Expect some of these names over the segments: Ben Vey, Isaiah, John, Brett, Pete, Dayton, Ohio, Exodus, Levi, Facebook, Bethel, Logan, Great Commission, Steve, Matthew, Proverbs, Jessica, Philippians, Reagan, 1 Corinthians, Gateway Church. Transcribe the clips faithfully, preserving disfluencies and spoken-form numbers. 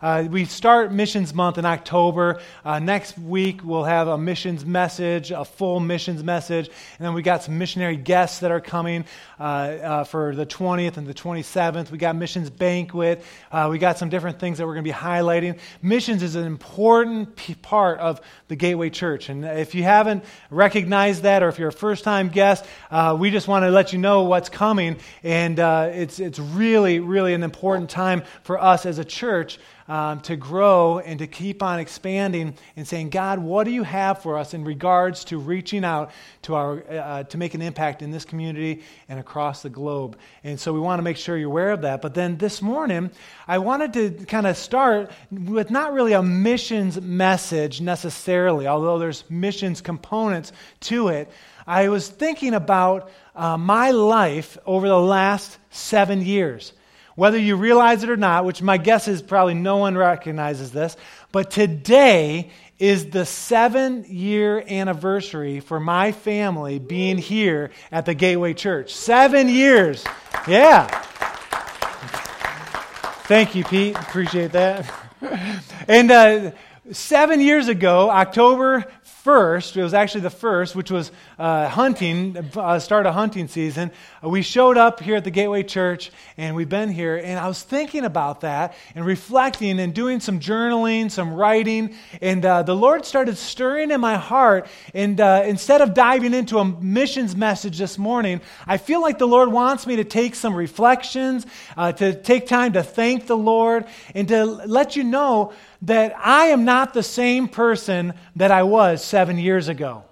Uh, we start Missions Month in October. Uh, next week, we'll have a missions message, a full missions message. And then we got some missionary guests that are coming uh, uh, for the twentieth and the twenty-seventh. We got missions banquet. Uh, we got some different things that we're going to be highlighting. Missions is an important p- part of the Gateway Church. And if you haven't recognized that, or if you're a first-time guest, uh, we just want to let you know what's coming. And uh, it's, it's really, really an important time for us as a church Um, to grow and to keep on expanding and saying, God, what do you have for us in regards to reaching out to our uh, to make an impact in this community and across the globe? And so we want to make sure you're aware of that. But then this morning, I wanted to kind of start with not really a missions message necessarily, although there's missions components to it. I was thinking about uh, my life over the last seven years. Whether you realize it or not, which my guess is probably no one recognizes this, but today is the seven-year anniversary for my family being here at the Gateway Church. Seven years. Yeah. Thank you, Pete. Appreciate that. And uh, seven years ago, October first, it was actually the first, which was uh, hunting, uh, start of hunting season. We showed up here at the Gateway Church, and we've been here, and I was thinking about that and reflecting and doing some journaling, some writing, and uh, the Lord started stirring in my heart, and uh, instead of diving into a missions message this morning, I feel like the Lord wants me to take some reflections, uh, to take time to thank the Lord, and to let you know that I am not the same person that I was seven years ago.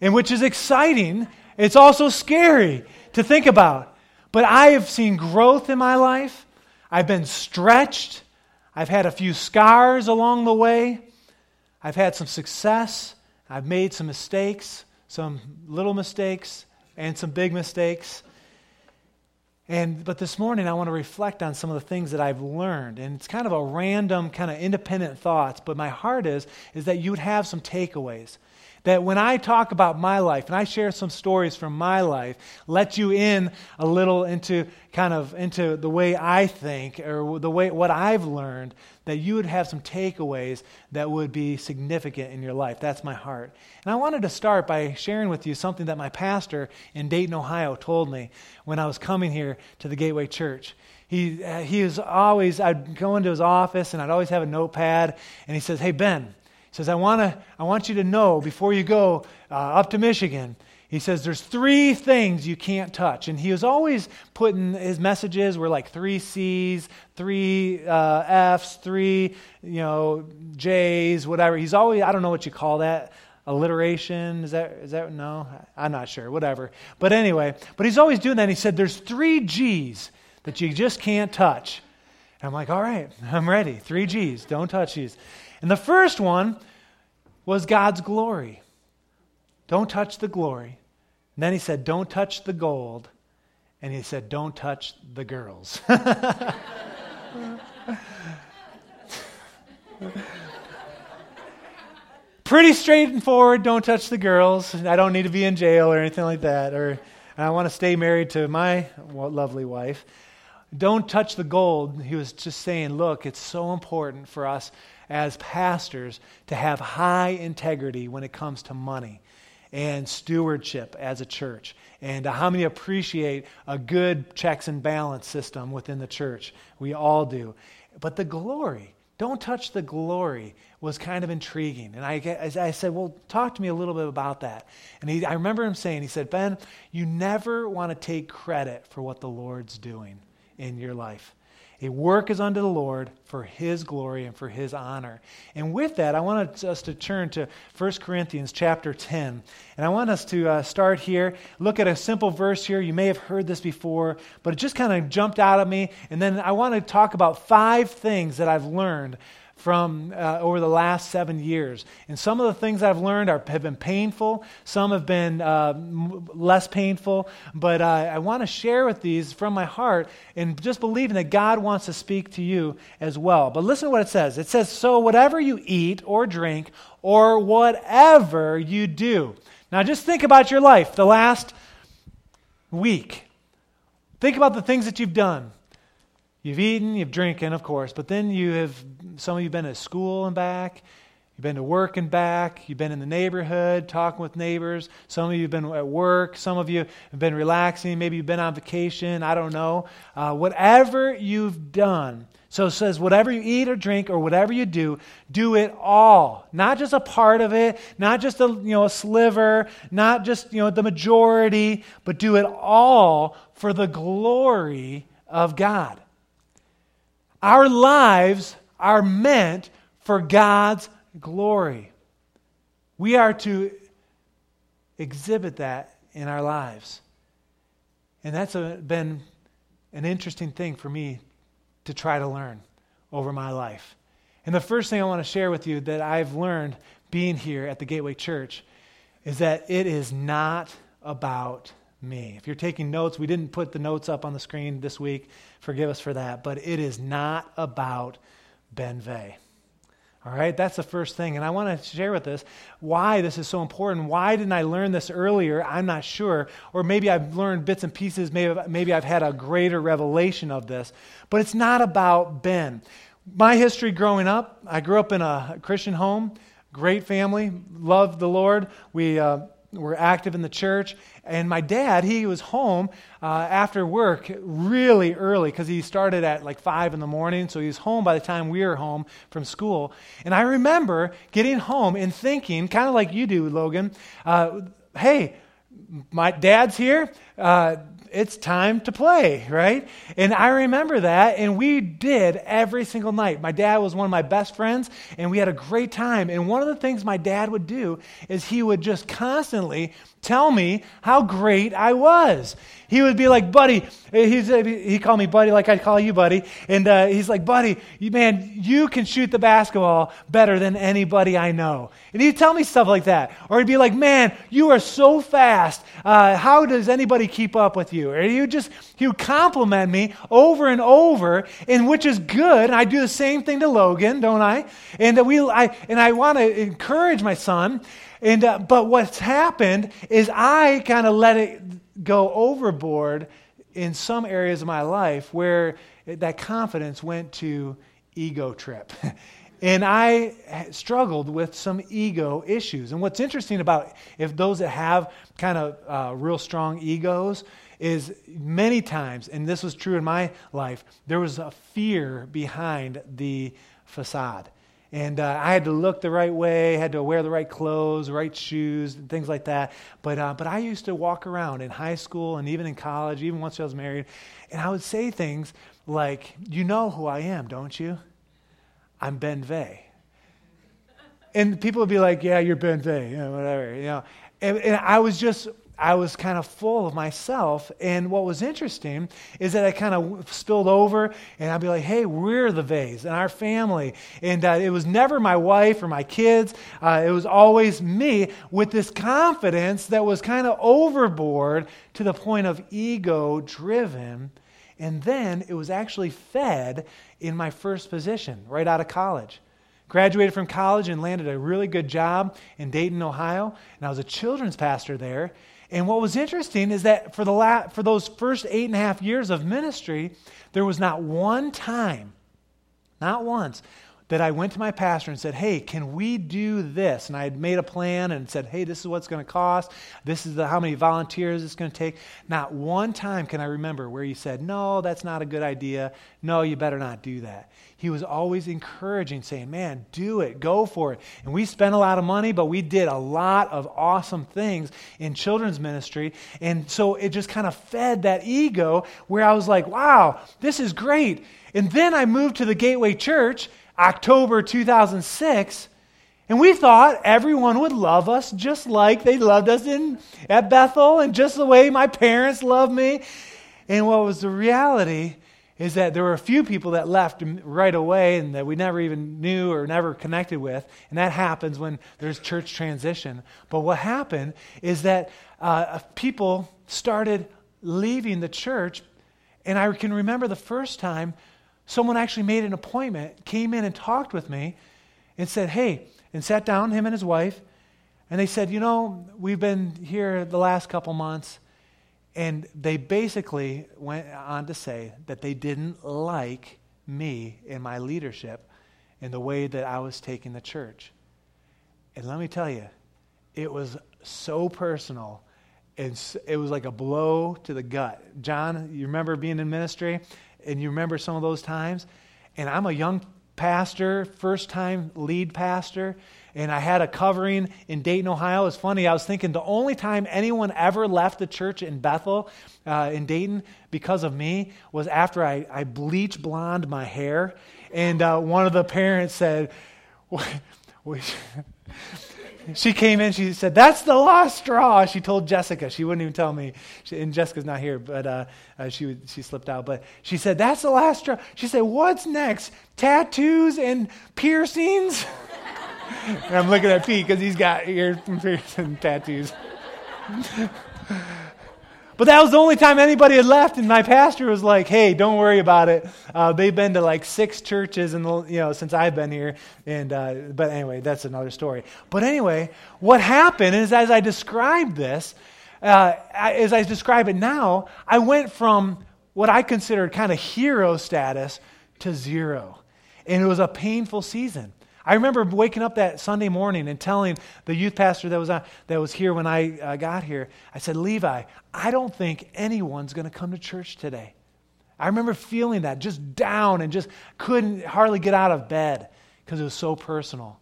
And which is exciting. It's also scary to think about. But I have seen growth in my life. I've been stretched. I've had a few scars along the way. I've had some success. I've made some mistakes, some little mistakes, and some big mistakes. And but this morning I want to reflect on some of the things that I've learned, and it's kind of a random, kind of independent thoughts, but my heart is is that you would have some takeaways, that when I talk about my life and I share some stories from my life, let you in a little into kind of into the way I think, or the way what I've learned, that you would have some takeaways that would be significant in your life. That's my heart. And I wanted to start by sharing with you something that my pastor in Dayton, Ohio told me when I was coming here to the Gateway Church. He uh, he was always, I'd go into his office and I'd always have a notepad, and he says, "Hey, Ben," he says, I want to. I want you to know before you go uh, up to Michigan, he says, there's three things you can't touch. And he was always putting, his messages were like three C's, three uh, F's, three, you know, J's, whatever. He's always, I don't know what you call that, alliteration, is that, is that, no, I'm not sure, whatever. But anyway, but he's always doing that. And he said, there's three G's that you just can't touch. And I'm like, all right, I'm ready. Three G's, don't touch these. And the first one was God's glory. Don't touch the glory. And then he said, don't touch the gold. And he said, don't touch the girls. Pretty straightforward, don't touch the girls. I don't need to be in jail or anything like that. Or I want to stay married to my lovely wife. Don't touch the gold. He was just saying, look, it's so important for us as pastors to have high integrity when it comes to money and stewardship as a church. And how many appreciate a good checks and balance system within the church? We all do. But the glory, don't touch the glory, was kind of intriguing. And I, I said, well, talk to me a little bit about that. And he, I remember him saying, he said, Ben, you never want to take credit for what the Lord's doing in your life. A work is unto the Lord for his glory and for his honor. And with that, I want us to turn to First Corinthians chapter ten. And I want us to uh, start here, look at a simple verse here. You may have heard this before, but it just kind of jumped out at me. And then I want to talk about five things that I've learned from uh, over the last seven years. And some of the things I've learned are, have been painful. Some have been uh, m- less painful. But uh, I want to share with these from my heart, and just believing that God wants to speak to you as well. But listen to what it says. It says, so whatever you eat or drink or whatever you do. Now just think about your life the last week. Think about the things that you've done. You've eaten, you've drinking, of course, but then you have, some of you have been to school and back, you've been to work and back, you've been in the neighborhood, talking with neighbors, some of you have been at work, some of you have been relaxing, maybe you've been on vacation, I don't know. Uh, whatever you've done, so it says whatever you eat or drink or whatever you do, do it all. Not just a part of it, not just a, you know, a sliver, not just, you know, the majority, but do it all for the glory of God. Our lives are meant for God's glory. We are to exhibit that in our lives. And that's a, been an interesting thing for me to try to learn over my life. And the first thing I want to share with you that I've learned being here at the Gateway Church is that it is not about me. If you're taking notes, we didn't put the notes up on the screen this week. Forgive us for that. But it is not about Ben Vey. All right, that's the first thing. And I want to share with us why this is so important. Why didn't I learn this earlier? I'm not sure. Or maybe I've learned bits and pieces. Maybe, maybe I've had a greater revelation of this. But it's not about Ben. My history growing up, I grew up in a Christian home, great family, loved the Lord. We uh, were active in the church. And my dad, he was home uh, after work really early because he started at like five in the morning. So he was home by the time we were home from school. And I remember getting home and thinking, kind of like you do, Logan, uh, hey, my dad's here. Uh, it's time to play, right? And I remember that. And we did every single night. My dad was one of my best friends and we had a great time. And one of the things my dad would do is he would just constantly tell me how great I was. He would be like, buddy, he's, he called me buddy like I call you buddy, and uh, he's like, buddy, you, man, you can shoot the basketball better than anybody I know. And he'd tell me stuff like that. Or he'd be like, man, you are so fast. Uh, how does anybody keep up with you? Or he would just, he would compliment me over and over, and which is good. And I do the same thing to Logan, don't I? And, uh, we, I, and I want to encourage my son. And uh, but what's happened is I kind of let it go overboard in some areas of my life where that confidence went to ego trip. And I struggled with some ego issues. And what's interesting about if those that have kind of uh, real strong egos is many times, and this was true in my life, there was a fear behind the facade. And uh, I had to look the right way, had to wear the right clothes, right shoes, and things like that. But uh, but I used to walk around in high school and even in college, even once I was married, and I would say things like, you know who I am, don't you? I'm Ben Vey. And people would be like, yeah, you're Ben Vey, you know, whatever, you know. And, and I was just... I was kind of full of myself. And what was interesting is that I kind of spilled over and I'd be like, hey, we're the Veys and our family. And uh, it was never my wife or my kids. Uh, it was always me with this confidence that was kind of overboard to the point of ego driven. And then it was actually fed in my first position right out of college. Graduated from college and landed a really good job in Dayton, Ohio. And I was a children's pastor there. And what was interesting is that for the la- for those first eight and a half years of ministry, there was not one time, not once, that I went to my pastor and said, hey, can we do this? And I had made a plan and said, hey, this is what's going to cost. This is the, how many volunteers it's going to take. Not one time can I remember where he said, no, that's not a good idea. No, you better not do that. He was always encouraging, saying, man, do it, go for it. And we spent a lot of money, but we did a lot of awesome things in children's ministry. And so it just kind of fed that ego where I was like, wow, this is great. And then I moved to the Gateway Church, October two thousand six, and we thought everyone would love us just like they loved us in at Bethel and just the way my parents loved me. And what was the reality is that there were a few people that left right away and that we never even knew or never connected with. And that happens when there's church transition. But what happened is that uh, people started leaving the church. And I can remember the first time someone actually made an appointment, came in and talked with me and said, hey, and sat down, him and his wife. And they said, you know, we've been here the last couple months. And they basically went on to say that they didn't like me and my leadership and the way that I was taking the church. And let me tell you, it was so personal, and it was like a blow to the gut. John, you remember being in ministry, and you remember some of those times? And I'm a young pastor, first-time lead pastor, and I had a covering in Dayton, Ohio. It's funny, I was thinking the only time anyone ever left the church in Bethel, uh, in Dayton, because of me, was after I, I bleach blonde my hair, and uh, one of the parents said, she came in, she said, "That's the last straw." She told Jessica, she wouldn't even tell me, she, and Jessica's not here, but uh, uh, she would, she slipped out, but she said, "That's the last straw." She said, "What's next? Tattoos and piercings?" And I'm looking at Pete because he's got ear piercing tattoos. But that was the only time anybody had left, and my pastor was like, "Hey, don't worry about it. Uh, they've been to like six churches, and you know, since I've been here." And uh, but anyway, that's another story. But anyway, what happened is, as I describe this, uh, as I describe it now, I went from what I considered kind of hero status to zero, and it was a painful season. I remember waking up that Sunday morning and telling the youth pastor that was on, that was here when I uh, got here, I said, "Levi, I don't think anyone's going to come to church today." I remember feeling that, just down, and just couldn't hardly get out of bed because it was so personal.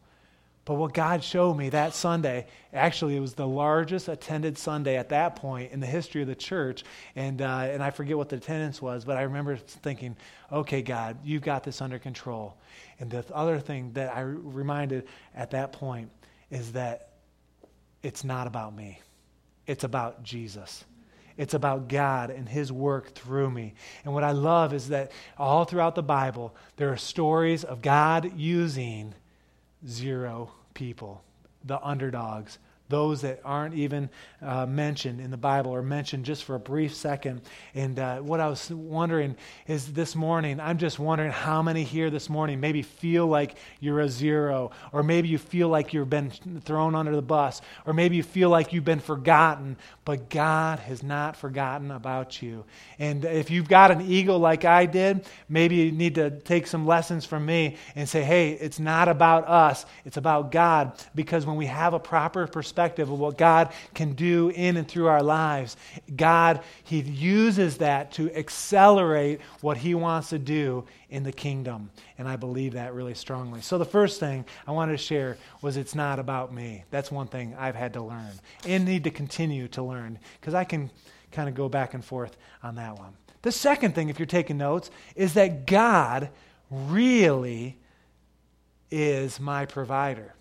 But what God showed me that Sunday, actually it was the largest attended Sunday at that point in the history of the church, and uh, and I forget what the attendance was, but I remember thinking, "Okay, God, you've got this under control." And the other thing that I reminded at that point is that it's not about me. It's about Jesus. It's about God and his work through me. And what I love is that all throughout the Bible, there are stories of God using zero people, the underdogs, those that aren't even uh, mentioned in the Bible or mentioned just for a brief second. And uh, what I was wondering is this morning, I'm just wondering how many here this morning maybe feel like you're a zero, or maybe you feel like you've been thrown under the bus, or maybe you feel like you've been forgotten, but God has not forgotten about you. And if you've got an ego like I did, maybe you need to take some lessons from me and say, "Hey, it's not about us, it's about God," because when we have a proper perspective of what God can do in and through our lives, God, he uses that to accelerate what he wants to do in the kingdom. And I believe that really strongly. So the first thing I wanted to share was, it's not about me. That's one thing I've had to learn and need to continue to learn, because I can kind of go back and forth on that one. The second thing, if you're taking notes, is that God really is my provider.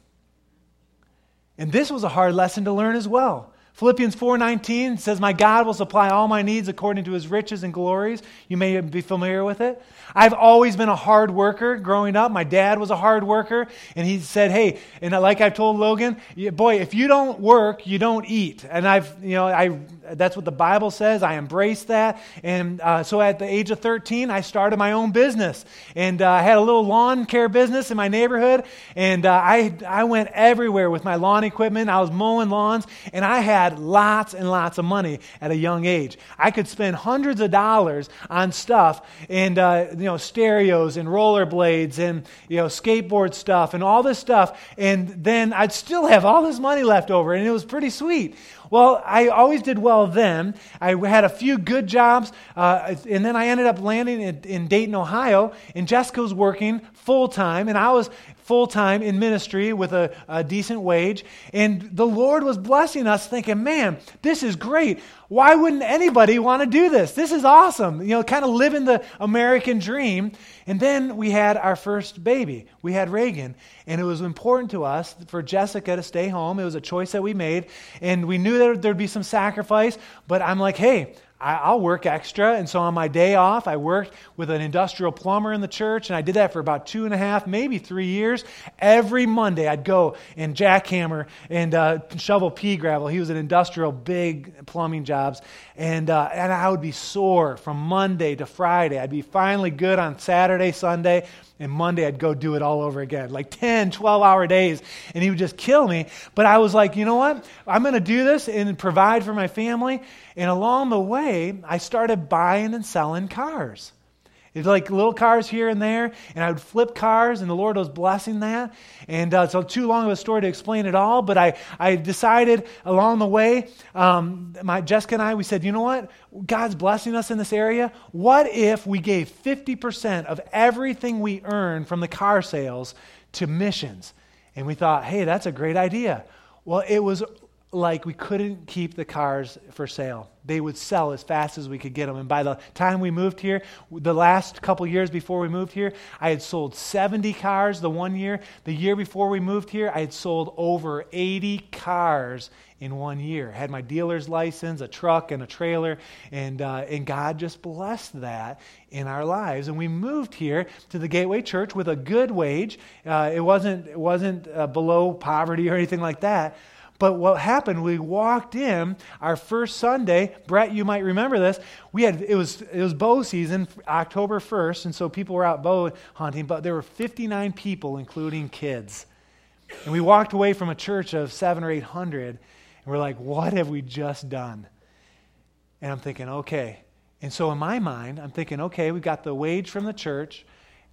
And this was a hard lesson to learn as well. Philippians four nineteen says, "My God will supply all my needs according to his riches and glories." You may be familiar with it. I've always been a hard worker growing up. My dad was a hard worker, and he said, "Hey," and like I've told Logan, "Boy, if you don't work, you don't eat." And I've, you know, I that's what the Bible says. I embraced that. And uh, so at the age of thirteen, I started my own business. And uh, I had a little lawn care business in my neighborhood, and uh, I I went everywhere with my lawn equipment. I was mowing lawns, and I had lots and lots of money at a young age. I could spend hundreds of dollars on stuff, and uh, you know, stereos and rollerblades and, you know, skateboard stuff and all this stuff, and then I'd still have all this money left over, and it was pretty sweet. Well, I always did well then. I had a few good jobs, uh, and then I ended up landing in, in Dayton, Ohio, and Jessica was working full-time, and I was full-time in ministry with a, a decent wage, and the Lord was blessing us, thinking, "Man, this is great. Why wouldn't anybody want to do this? This is awesome," you know, kind of living the American dream. And then we had our first baby. We had Reagan, and it was important to us for Jessica to stay home. It was a choice that we made, and we knew that there'd be some sacrifice, but I'm like, "Hey, I'll work extra." And so on my day off, I worked with an industrial plumber in the church, and I did that for about two and a half, maybe three years. Every Monday, I'd go and jackhammer and uh, shovel pea gravel. He was an industrial, big plumbing jobs, and uh, and I would be sore from Monday to Friday. I'd be finally good on Saturday, Sunday. And Monday I'd go do it all over again, like ten, twelve hour days. And he would just kill me. But I was like, you know what? I'm going to do this and provide for my family. And along the way, I started buying and selling cars. It's like little cars here and there. And I would flip cars, and the Lord was blessing that. And uh, so too long of a story to explain it all. But I, I decided along the way, um, my Jessica and I, we said, you know what? God's blessing us in this area. What if we gave fifty percent of everything we earned from the car sales to missions? And we thought, hey, that's a great idea. Well, it was like we couldn't keep the cars for sale. They would sell as fast as we could get them. And by the time we moved here, the last couple years before we moved here, I had sold seventy cars the one year. The year before we moved here, I had sold over eighty cars in one year. I had my dealer's license, a truck, and a trailer. And, uh, and God just blessed that in our lives. And we moved here to the Gateway Church with a good wage. Uh, it wasn't, it wasn't uh, below poverty or anything like that. But what happened, we walked in our first Sunday. Brett, you might remember this. We had it was it was bow season, October first, and so people were out bow hunting, but there were fifty-nine people, including kids. And we walked away from a church of seven or eight hundred, and we're like, what have we just done? And I'm thinking, okay. And so in my mind, I'm thinking, okay, we got the wage from the church.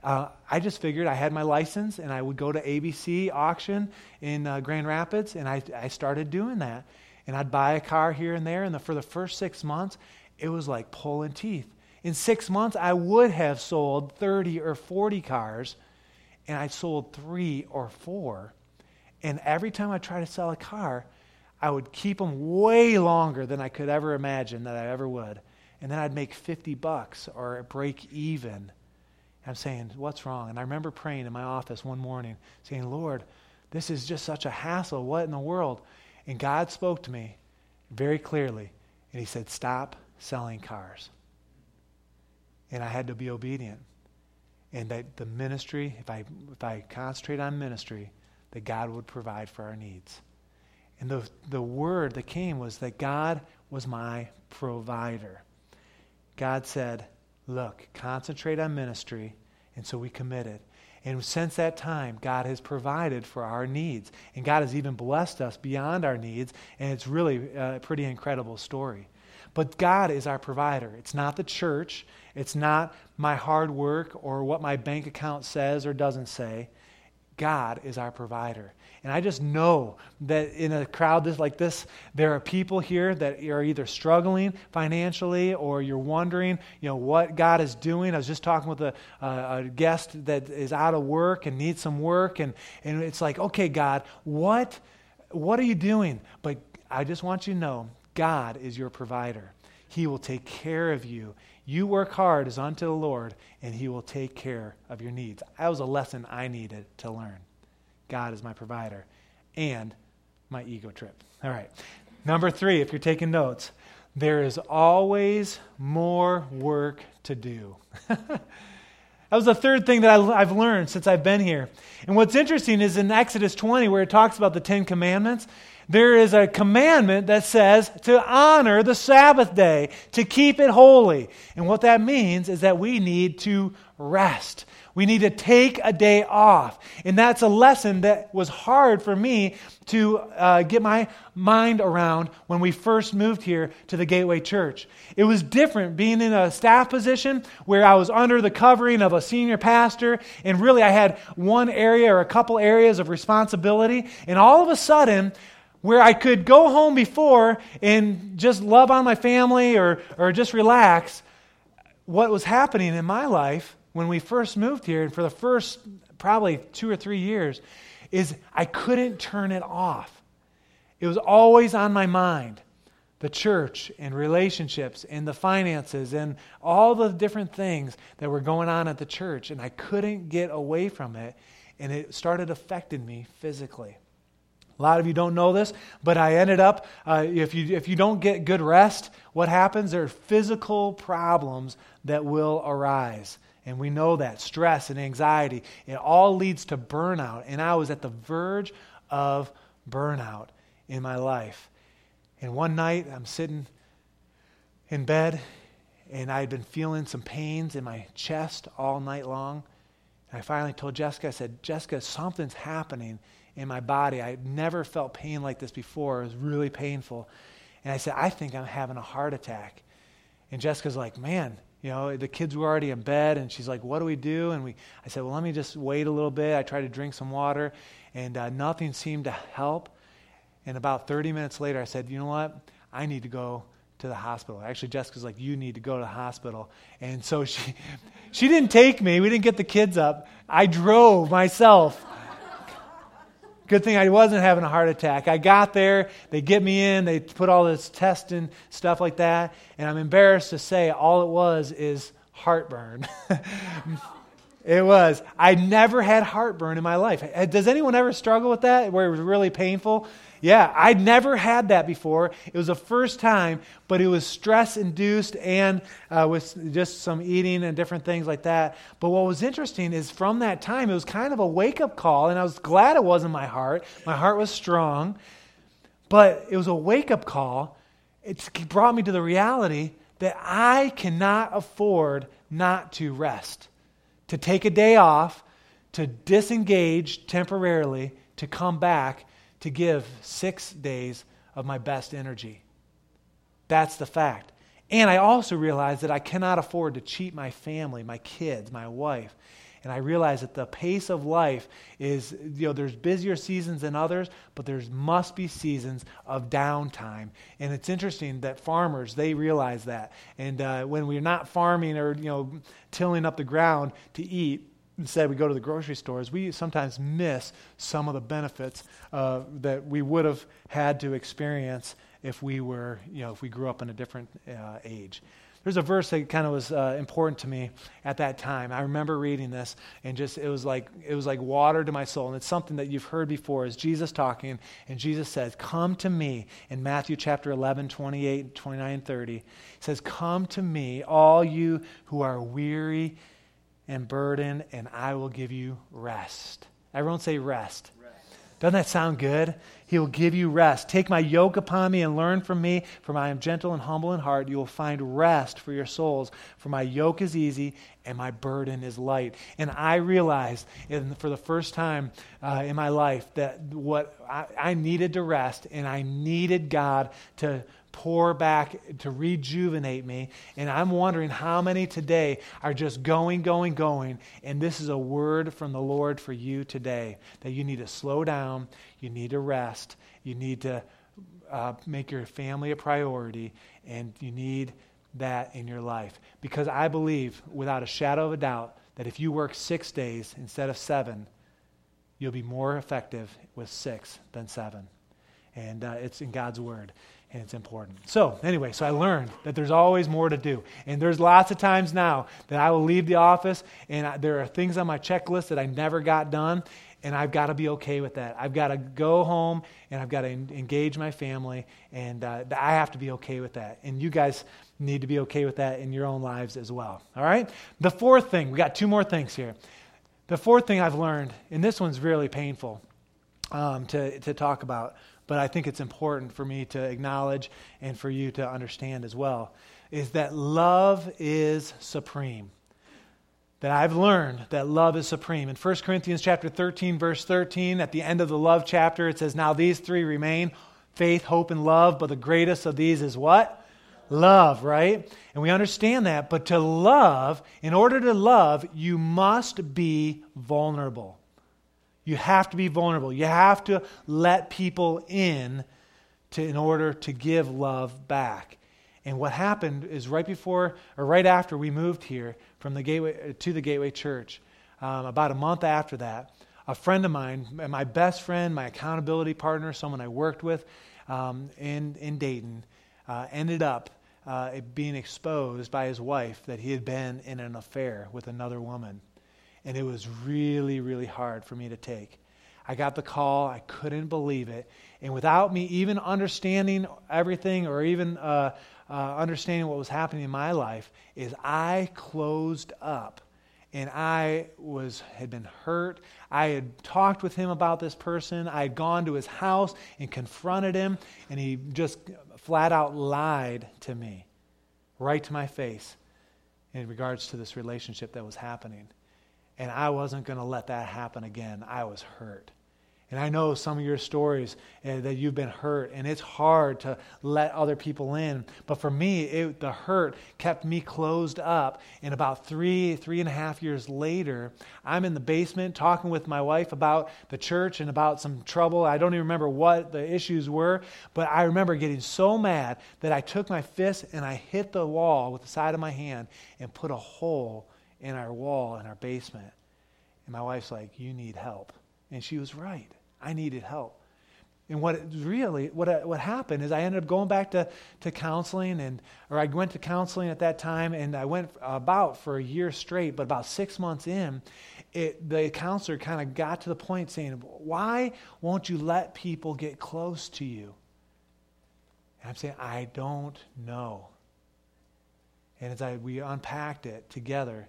Uh, I just figured I had my license, and I would go to A B C auction in uh, Grand Rapids, and I, I started doing that. And I'd buy a car here and there, and the, for the first six months, it was like pulling teeth. In six months, I would have sold thirty or forty cars, and I sold three or four. And every time I tried to sell a car, I would keep them way longer than I could ever imagine that I ever would. And then I'd make fifty bucks or break even. I'm saying, what's wrong? And I remember praying in my office one morning, saying, Lord, this is just such a hassle. What in the world? And God spoke to me very clearly, and he said, stop selling cars. And I had to be obedient. And that the ministry, if I if I concentrate on ministry, that God would provide for our needs. And the the word that came was that God was my provider. God said, look, concentrate on ministry, and so we committed. And since that time, God has provided for our needs, and God has even blessed us beyond our needs, and it's really a pretty incredible story. But God is our provider. It's not the church. It's not my hard work or what my bank account says or doesn't say. God is our provider. And I just know that in a crowd this, like this, there are people here that are either struggling financially or you're wondering, you know, what God is doing. I was just talking with a, uh, a guest that is out of work and needs some work. And, and it's like, okay, God, what, what are you doing? But I just want you to know, God is your provider. He will take care of you. You work hard as unto the Lord, and he will take care of your needs. That was a lesson I needed to learn. God is my provider and my ego trip. All right. Number three, if you're taking notes, there is always more work to do. That was the third thing that I, I've learned since I've been here. And what's interesting is in Exodus twenty, where it talks about the Ten Commandments, there is a commandment that says to honor the Sabbath day, to keep it holy. And what that means is that we need to rest. We need to take a day off. And that's a lesson that was hard for me to uh, get my mind around when we first moved here to the Gateway Church. It was different being in a staff position where I was under the covering of a senior pastor, and really I had one area or a couple areas of responsibility, and all of a sudden, where I could go home before and just love on my family or, or just relax, what was happening in my life when we first moved here and for the first probably two or three years is I couldn't turn it off. It was always on my mind, the church and relationships and the finances and all the different things that were going on at the church, and I couldn't get away from it, and it started affecting me physically. A lot of you don't know this, but I ended up, uh, if you if you don't get good rest, what happens? There are physical problems that will arise. And we know that. Stress and anxiety, it all leads to burnout. And I was at the verge of burnout in my life. And one night, I'm sitting in bed, and I had been feeling some pains in my chest all night long. And I finally told Jessica, I said, Jessica, something's happening in my body. I've never felt pain like this before. It was really painful. And I said, I think I'm having a heart attack. And Jessica's like, man, you know, the kids were already in bed, and she's like, what do we do? And we, I said, well, let me just wait a little bit. I tried to drink some water, and uh, nothing seemed to help. And about thirty minutes later, I said, you know what? I need to go to the hospital. Actually, Jessica's like, you need to go to the hospital. And so she she didn't take me. We didn't get the kids up. I drove myself. Good thing I wasn't having a heart attack. I got there. They get me in. They put all this testing, stuff like that. And I'm embarrassed to say all it was is heartburn. It was. I never had heartburn in my life. Does anyone ever struggle with that where it was really painful? Yeah, I'd never had that before. It was the first time, but it was stress-induced and uh, with just some eating and different things like that. But what was interesting is from that time, it was kind of a wake-up call, and I was glad it wasn't my heart. My heart was strong, but it was a wake-up call. It brought me to the reality that I cannot afford not to rest, to take a day off, to disengage temporarily, to come back, to give six days of my best energy. That's the fact. And I also realized that I cannot afford to cheat my family, my kids, my wife. And I realized that the pace of life is, you know, there's busier seasons than others, but there must be seasons of downtime. And it's interesting that farmers, they realize that. And uh, when we're not farming or, you know, tilling up the ground to eat, instead we go to the grocery stores, we sometimes miss some of the benefits uh, that we would have had to experience if we were, you know, if we grew up in a different uh, age. There's a verse that kind of was uh, important to me at that time. I remember reading this, and just it was like it was like water to my soul. And it's something that you've heard before. Is Jesus talking, and Jesus says, "Come to me." In Matthew chapter eleven, twenty-eight, twenty-nine, thirty, he says, "Come to me, all you who are weary and burdened, and I will give you rest." Everyone say rest. Doesn't that sound good? He will give you rest. Take my yoke upon me and learn from me, for I am gentle and humble in heart. You will find rest for your souls, for my yoke is easy and my burden is light. And I realized in, for the first time uh, in my life that what I, I needed to rest, and I needed God to pour back, to rejuvenate me. And I'm wondering how many today are just going, going, going. And this is a word from the Lord for you today, that you need to slow down, you need to rest, you need to uh, make your family a priority, and you need that in your life. Because I believe, without a shadow of a doubt, that if you work six days instead of seven, you'll be more effective with six than seven. And uh, it's in God's word. And it's important. So anyway, so I learned that there's always more to do. And there's lots of times now that I will leave the office, and I, there are things on my checklist that I never got done. And I've got to be okay with that. I've got to go home, and I've got to en- engage my family. And uh, I have to be okay with that. And you guys need to be okay with that in your own lives as well. All right? The fourth thing, we got two more things here. The fourth thing I've learned, and this one's really painful um, to, to talk about, but I think it's important for me to acknowledge and for you to understand as well, is that love is supreme. That I've learned that love is supreme. In First Corinthians chapter thirteen, verse thirteen, at the end of the love chapter, it says, now these three remain, faith, hope, and love, but the greatest of these is what? Love, right? And we understand that, but to love, in order to love, you must be vulnerable. You have to be vulnerable. You have to let people in to, in order to give love back. And what happened is right before, or right after we moved here from the Gateway to the Gateway Church, um, about a month after that, a friend of mine, my best friend, my accountability partner, someone I worked with um, in, in Dayton, uh, ended up uh, being exposed by his wife that he had been in an affair with another woman. And it was really, really hard for me to take. I got the call. I couldn't believe it. And without me even understanding everything or even uh, uh, understanding what was happening in my life, is I closed up. And I was had been hurt. I had talked with him about this person. I had gone to his house and confronted him. And he just flat out lied to me, right to my face, in regards to this relationship that was happening. And I wasn't going to let that happen again. I was hurt. And I know some of your stories uh, that you've been hurt, and it's hard to let other people in. But for me, it, the hurt kept me closed up. And about three, three and a half years later, I'm in the basement talking with my wife about the church and about some trouble. I don't even remember what the issues were, but I remember getting so mad that I took my fist and I hit the wall with the side of my hand and put a hole in our wall in our basement. And my wife's like, "You need help." And she was right. I needed help. And what it really, what what happened is I ended up going back to, to counseling, and or I went to counseling at that time, and I went about for a year straight, but about six months in, it, the counselor kind of got to the point saying, "Why won't you let people get close to you?" And I'm saying, "I don't know." And as I we unpacked it together,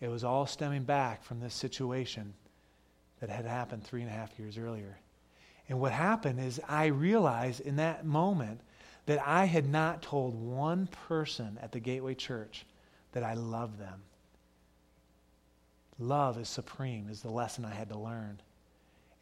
it was all stemming back from this situation that had happened three and a half years earlier. And what happened is I realized in that moment that I had not told one person at the Gateway Church that I loved them. Love is supreme is the lesson I had to learn.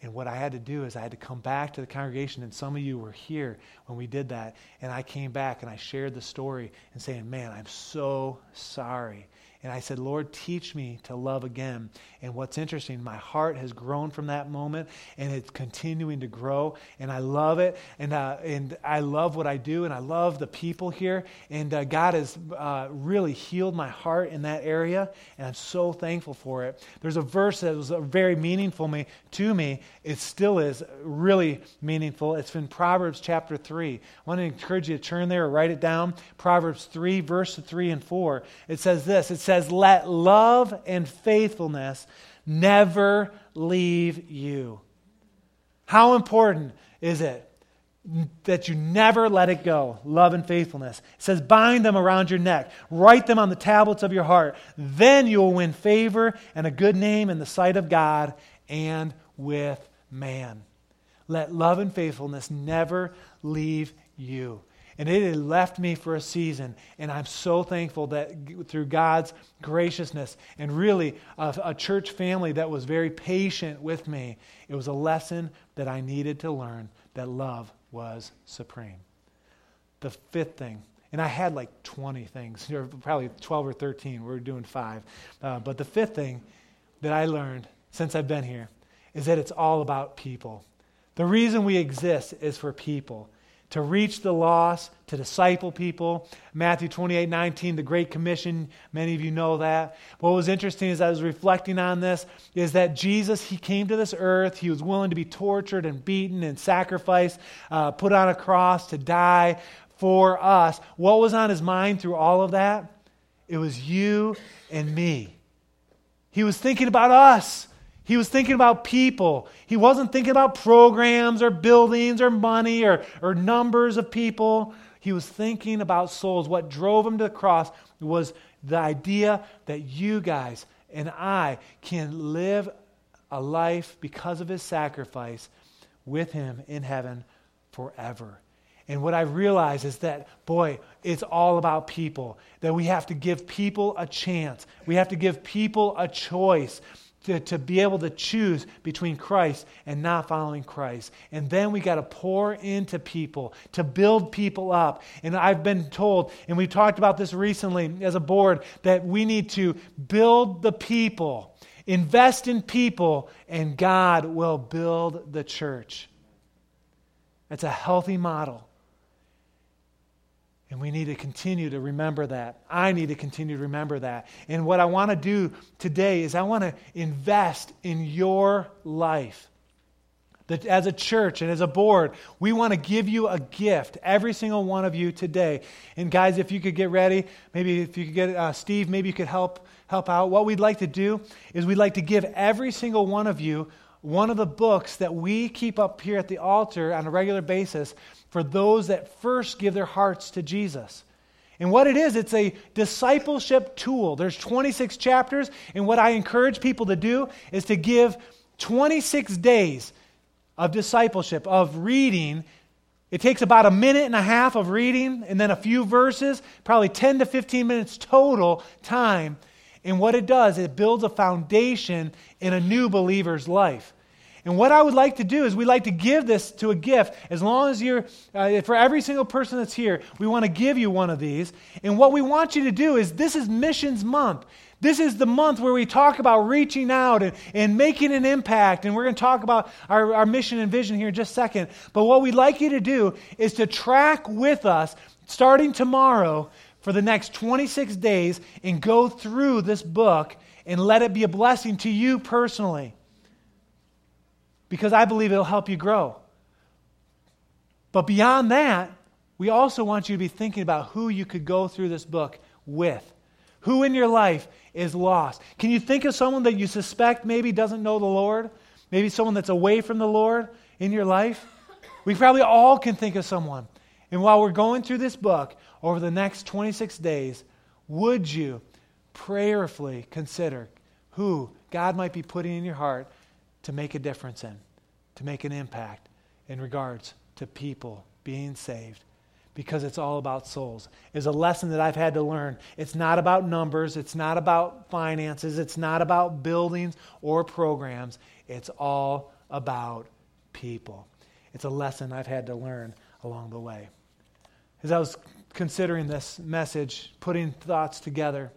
And what I had to do is I had to come back to the congregation, and some of you were here when we did that, and I came back and I shared the story and saying, "Man, I'm so sorry." And I said, "Lord, teach me to love again." And what's interesting, my heart has grown from that moment, and it's continuing to grow, and I love it, and uh, and I love what I do, and I love the people here, and uh, God has uh, really healed my heart in that area, and I'm so thankful for it. There's a verse that was very meaningful me, to me. It still is really meaningful. It's in Proverbs chapter three. I want to encourage you to turn there or write it down. Proverbs three, verse three and four. It says this. It says, "Let love and faithfulness never leave you." How important is it that you never let it go? Love and faithfulness. It says, "Bind them around your neck. Write them on the tablets of your heart. Then you will win favor and a good name in the sight of God and with man." Let love and faithfulness never leave you. And it had left me for a season, and I'm so thankful that through God's graciousness and really a, a church family that was very patient with me, it was a lesson that I needed to learn, that love was supreme. The fifth thing, and I had like twenty things, or probably twelve or thirteen, we were doing five. Uh, but the fifth thing that I learned since I've been here is that it's all about people. The reason we exist is for people. To reach the lost, to disciple people. Matthew twenty-eight nineteen, the Great Commission, many of you know that. What was interesting as I was reflecting on this is that Jesus, he came to this earth. He was willing to be tortured and beaten and sacrificed, uh, put on a cross to die for us. What was on his mind through all of that? It was you and me. He was thinking about us. He was thinking about people. He wasn't thinking about programs or buildings or money or, or numbers of people. He was thinking about souls. What drove him to the cross was the idea that you guys and I can live a life because of his sacrifice with him in heaven forever. And what I realize is that, boy, it's all about people, that we have to give people a chance. We have to give people a choice. To, to be able to choose between Christ and not following Christ. And then we got to pour into people, to build people up. And I've been told, and we talked about this recently as a board, that we need to build the people, invest in people, and God will build the church. That's a healthy model. And we need to continue to remember that. I need to continue to remember that. And what I want to do today is I want to invest in your life. That as a church and as a board, we want to give you a gift, every single one of you today. And guys, if you could get ready, maybe if you could get uh, Steve, maybe you could help help out. What we'd like to do is we'd like to give every single one of you one of the books that we keep up here at the altar on a regular basis for those that first give their hearts to Jesus. And what it is, it's a discipleship tool. There's twenty-six chapters, and what I encourage people to do is to give twenty-six days of discipleship, of reading. It takes about a minute and a half of reading, and then a few verses, probably ten to fifteen minutes total time. And what it does, it builds a foundation in a new believer's life. And what I would like to do is we like to give this to a gift. As long as you're, uh, for every single person that's here, we want to give you one of these. And what we want you to do is, this is Missions Month. This is the month where we talk about reaching out and, and making an impact. And we're going to talk about our, our mission and vision here in just a second. But what we'd like you to do is to track with us, starting tomorrow, for the next twenty-six days, and go through this book and let it be a blessing to you personally. Because I believe it'll help you grow. But beyond that, we also want you to be thinking about who you could go through this book with. Who in your life is lost? Can you think of someone that you suspect maybe doesn't know the Lord? Maybe someone that's away from the Lord in your life? We probably all can think of someone. And while we're going through this book over the next twenty-six days, would you prayerfully consider who God might be putting in your heart to make a difference in, to make an impact in regards to people being saved, because it's all about souls. It's a lesson that I've had to learn. It's not about numbers. It's not about finances. It's not about buildings or programs. It's all about people. It's a lesson I've had to learn along the way. As I was considering this message, putting thoughts together,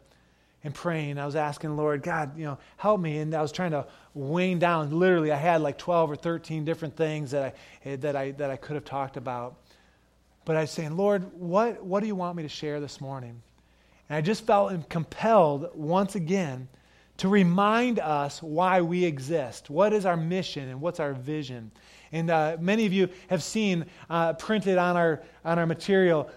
and praying, I was asking Lord, God, you know, help me. And I was trying to wane down. Literally, I had like twelve or thirteen different things that I that I that I could have talked about. But I was saying, Lord, what what do you want me to share this morning? And I just felt compelled once again to remind us why we exist. What is our mission and what's our vision? And uh, many of you have seen uh, printed on our on our material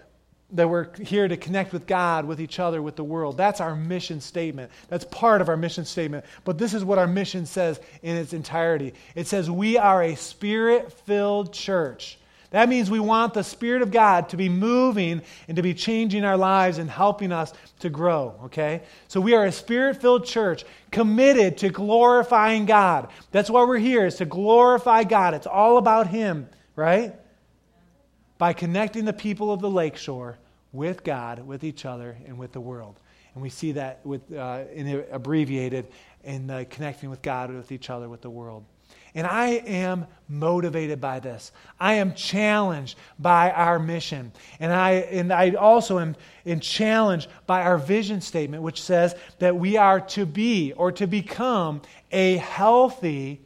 that we're here to connect with God, with each other, with the world. That's our mission statement. That's part of our mission statement. But this is what our mission says in its entirety. It says we are a Spirit-filled church. That means we want the Spirit of God to be moving and to be changing our lives and helping us to grow, okay? So we are a Spirit-filled church committed to glorifying God. That's why we're here, is to glorify God. It's all about Him, right? By connecting the people of the lakeshore with God, with each other, and with the world. And we see that with uh, in abbreviated in uh, connecting with God, with each other, with the world. And I am motivated by this. I am challenged by our mission. And I and I also am, am challenged by our vision statement, which says that we are to be or to become a healthy,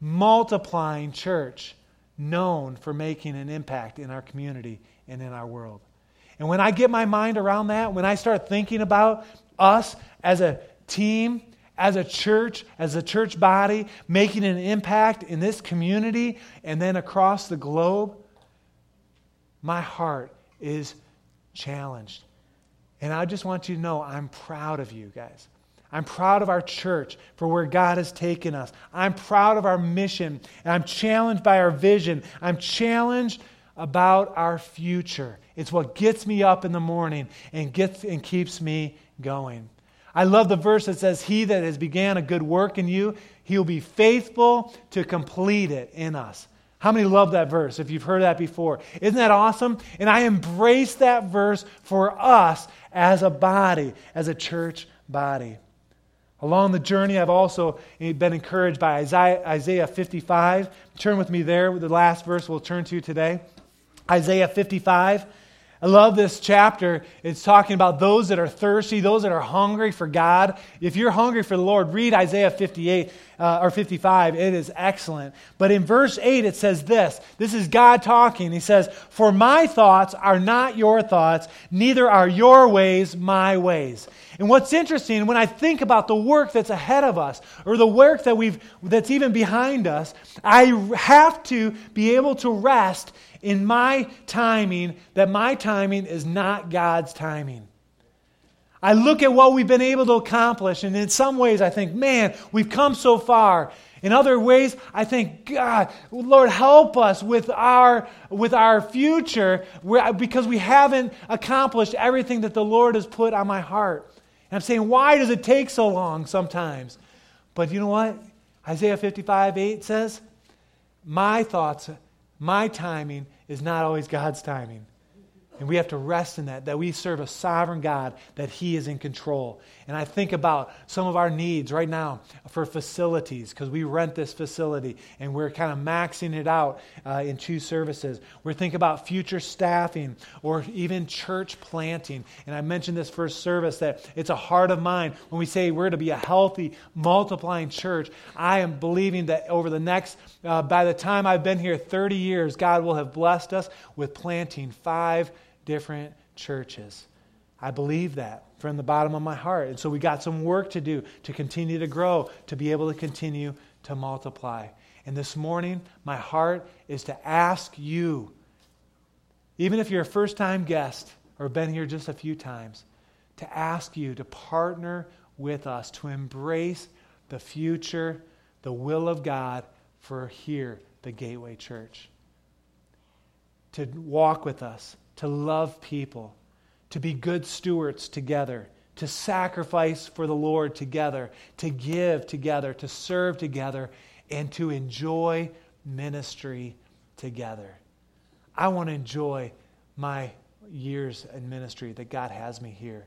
multiplying church, known for making an impact in our community and in our world. And when I get my mind around that, when I start thinking about us as a team, as a church, as a church body, making an impact in this community and then across the globe, my heart is challenged. And I just want you to know I'm proud of you guys. I'm proud of our church for where God has taken us. I'm proud of our mission, and I'm challenged by our vision. I'm challenged about our future. It's what gets me up in the morning and gets and keeps me going. I love the verse that says, "He that has began a good work in you, he will be faithful to complete it in us." How many love that verse if you've heard that before? Isn't that awesome? And I embrace that verse for us as a body, as a church body. Along the journey, I've also been encouraged by Isaiah fifty-five. Turn with me there. The last verse we'll turn to today. Isaiah fifty-five. I love this chapter. It's talking about those that are thirsty, those that are hungry for God. If you're hungry for the Lord, read Isaiah fifty-eight uh, or fifty-five. It is excellent. But in verse eight, it says this. This is God talking. He says, "For my thoughts are not your thoughts, neither are your ways my ways." And what's interesting, when I think about the work that's ahead of us, or the work that we've that's even behind us, I have to be able to rest in my timing, that my timing is not God's timing. I look at what we've been able to accomplish, and in some ways I think, man, we've come so far. In other ways, I think, God, Lord, help us with our with our future, because we haven't accomplished everything that the Lord has put on my heart. And I'm saying, why does it take so long sometimes? But you know what? Isaiah fifty-five eight says, my thoughts, my timing is not always God's timing. And we have to rest in that, that we serve a sovereign God, that he is in control. And I think about some of our needs right now for facilities, because we rent this facility and we're kind of maxing it out uh, in two services. We're thinking about future staffing or even church planting. And I mentioned this first service that it's a heart of mine. When we say we're to be a healthy, multiplying church, I am believing that over the next, uh, by the time I've been here thirty years, God will have blessed us with planting five different churches. I believe that from the bottom of my heart. And so we got some work to do to continue to grow, to be able to continue to multiply. And this morning, my heart is to ask you, even if you're a first-time guest or been here just a few times, to ask you to partner with us, to embrace the future, the will of God for here, the Gateway Church. To walk with us, to love people, to be good stewards together, to sacrifice for the Lord together, to give together, to serve together, and to enjoy ministry together. I want to enjoy my years in ministry that God has me here.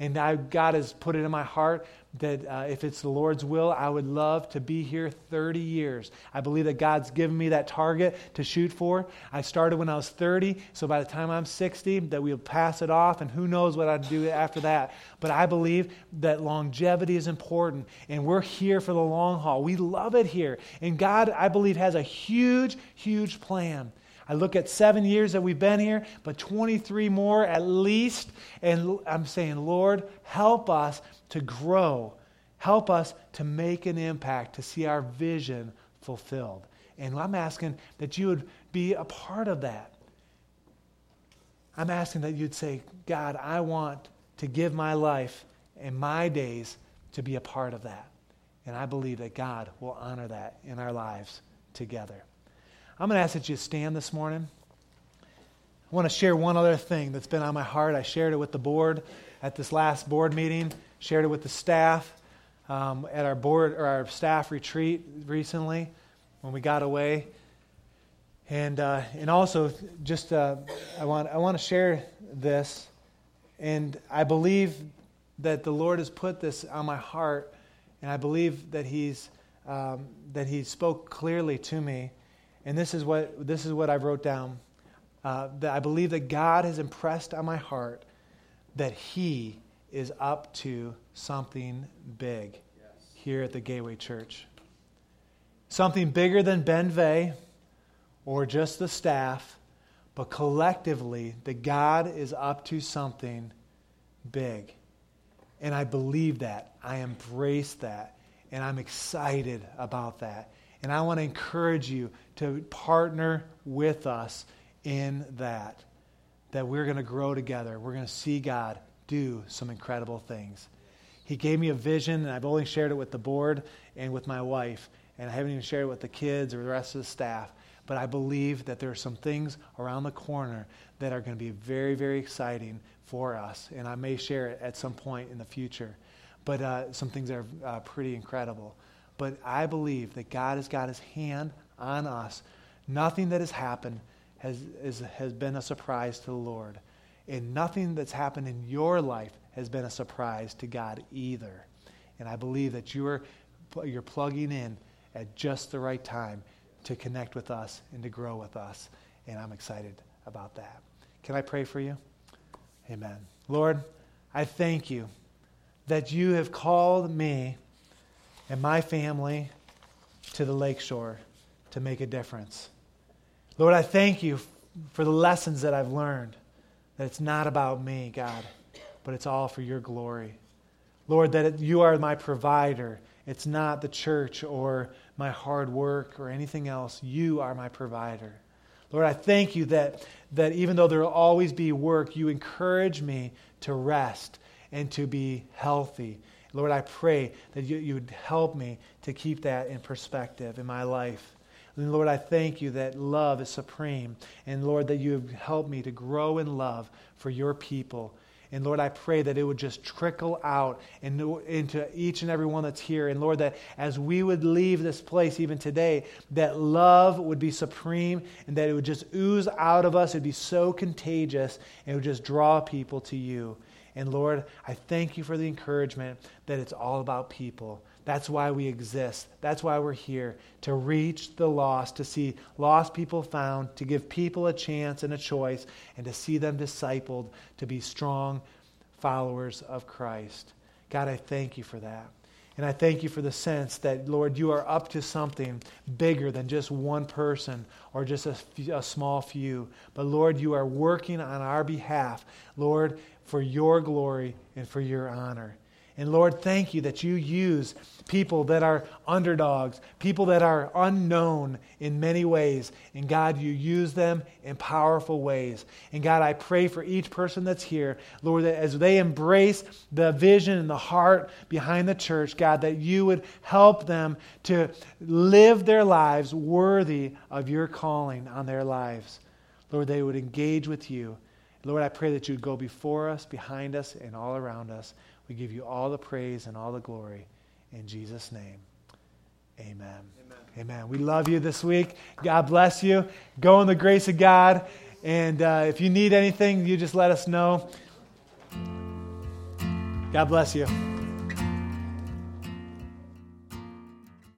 And I, God has put it in my heart that uh, if it's the Lord's will, I would love to be here thirty years. I believe that God's given me that target to shoot for. I started when I was thirty, so by the time I'm sixty, that we'll pass it off, and who knows what I'd do after that. But I believe that longevity is important, and we're here for the long haul. We love it here. And God, I believe, has a huge, huge plan. I look at seven years that we've been here, but twenty-three more at least. And I'm saying, Lord, help us to grow. Help us to make an impact, to see our vision fulfilled. And I'm asking that you would be a part of that. I'm asking that you'd say, God, I want to give my life and my days to be a part of that. And I believe that God will honor that in our lives together. I'm going to ask that you stand this morning. I want to share one other thing that's been on my heart. I shared it with the board at this last board meeting, shared it with the staff um, at our board or our staff retreat recently when we got away. And uh, and also just uh, I want I want to share this, and I believe that the Lord has put this on my heart, and I believe that he's um, that he spoke clearly to me. And this is what this is what I wrote down. Uh, that I believe that God has impressed on my heart that He is up to something big yes. here at the Gateway Church. Something bigger than Ben Vey or just the staff, but collectively that God is up to something big. And I believe that. I embrace that. And I'm excited about that. And I want to encourage you to partner with us in that, that we're going to grow together. We're going to see God do some incredible things. He gave me a vision, and I've only shared it with the board and with my wife, and I haven't even shared it with the kids or the rest of the staff. But I believe that there are some things around the corner that are going to be very, very exciting for us, and I may share it at some point in the future. But uh, some things that are uh, pretty incredible. But I believe that God has got his hand on us. Nothing that has happened has, is, has been a surprise to the Lord. And nothing that's happened in your life has been a surprise to God either. And I believe that you are, you're plugging in at just the right time to connect with us and to grow with us. And I'm excited about that. Can I pray for you? Amen. Lord, I thank you that you have called me and my family to the lakeshore to make a difference. Lord, I thank you for the lessons that I've learned, that it's not about me, God, but it's all for your glory. Lord, that it, you are my provider. It's not the church or my hard work or anything else. You are my provider. Lord, I thank you that, that even though there will always be work, you encourage me to rest and to be healthy. Lord, I pray that you, you would help me to keep that in perspective in my life. And Lord, I thank you that love is supreme. And Lord, that you have helped me to grow in love for your people. And Lord, I pray that it would just trickle out into each and every one that's here. And Lord, that as we would leave this place even today, that love would be supreme and that it would just ooze out of us. It would be so contagious and it would just draw people to you. And Lord, I thank you for the encouragement that it's all about people. That's why we exist. That's why we're here, to reach the lost, to see lost people found, to give people a chance and a choice, and to see them discipled, to be strong followers of Christ. God, I thank you for that. And I thank you for the sense that, Lord, you are up to something bigger than just one person or just a, few, a small few. But, Lord, you are working on our behalf, Lord, for your glory and for your honor. And, Lord, thank you that you use people that are underdogs, people that are unknown in many ways. And, God, you use them in powerful ways. And, God, I pray for each person that's here, Lord, that as they embrace the vision and the heart behind the church, God, that you would help them to live their lives worthy of your calling on their lives. Lord, they would engage with you. Lord, I pray that you would go before us, behind us, and all around us. We give you all the praise and all the glory. In Jesus' name, amen. Amen. Amen. We love you this week. God bless you. Go in the grace of God. And uh, if you need anything, you just let us know. God bless you.